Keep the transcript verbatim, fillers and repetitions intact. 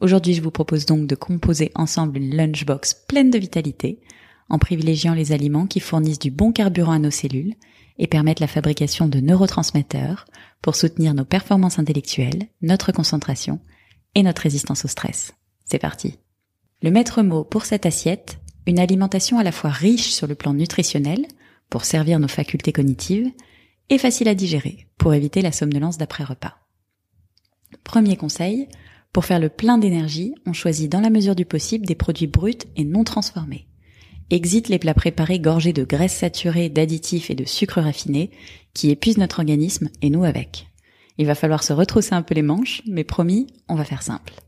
Aujourd'hui, je vous propose donc de composer ensemble une lunchbox pleine de vitalité, en privilégiant les aliments qui fournissent du bon carburant à nos cellules et permettent la fabrication de neurotransmetteurs pour soutenir nos performances intellectuelles, notre concentration et notre résistance au stress. C'est parti. Le maître mot pour cette assiette, une alimentation à la fois riche sur le plan nutritionnel, pour servir nos facultés cognitives, et facile à digérer, pour éviter la somnolence d'après-repas. Premier conseil, pour faire le plein d'énergie, on choisit dans la mesure du possible des produits bruts et non transformés. Exit les plats préparés gorgés de graisses saturées, d'additifs et de sucres raffinés qui épuisent notre organisme et nous avec. Il va falloir se retrousser un peu les manches, mais promis, on va faire simple.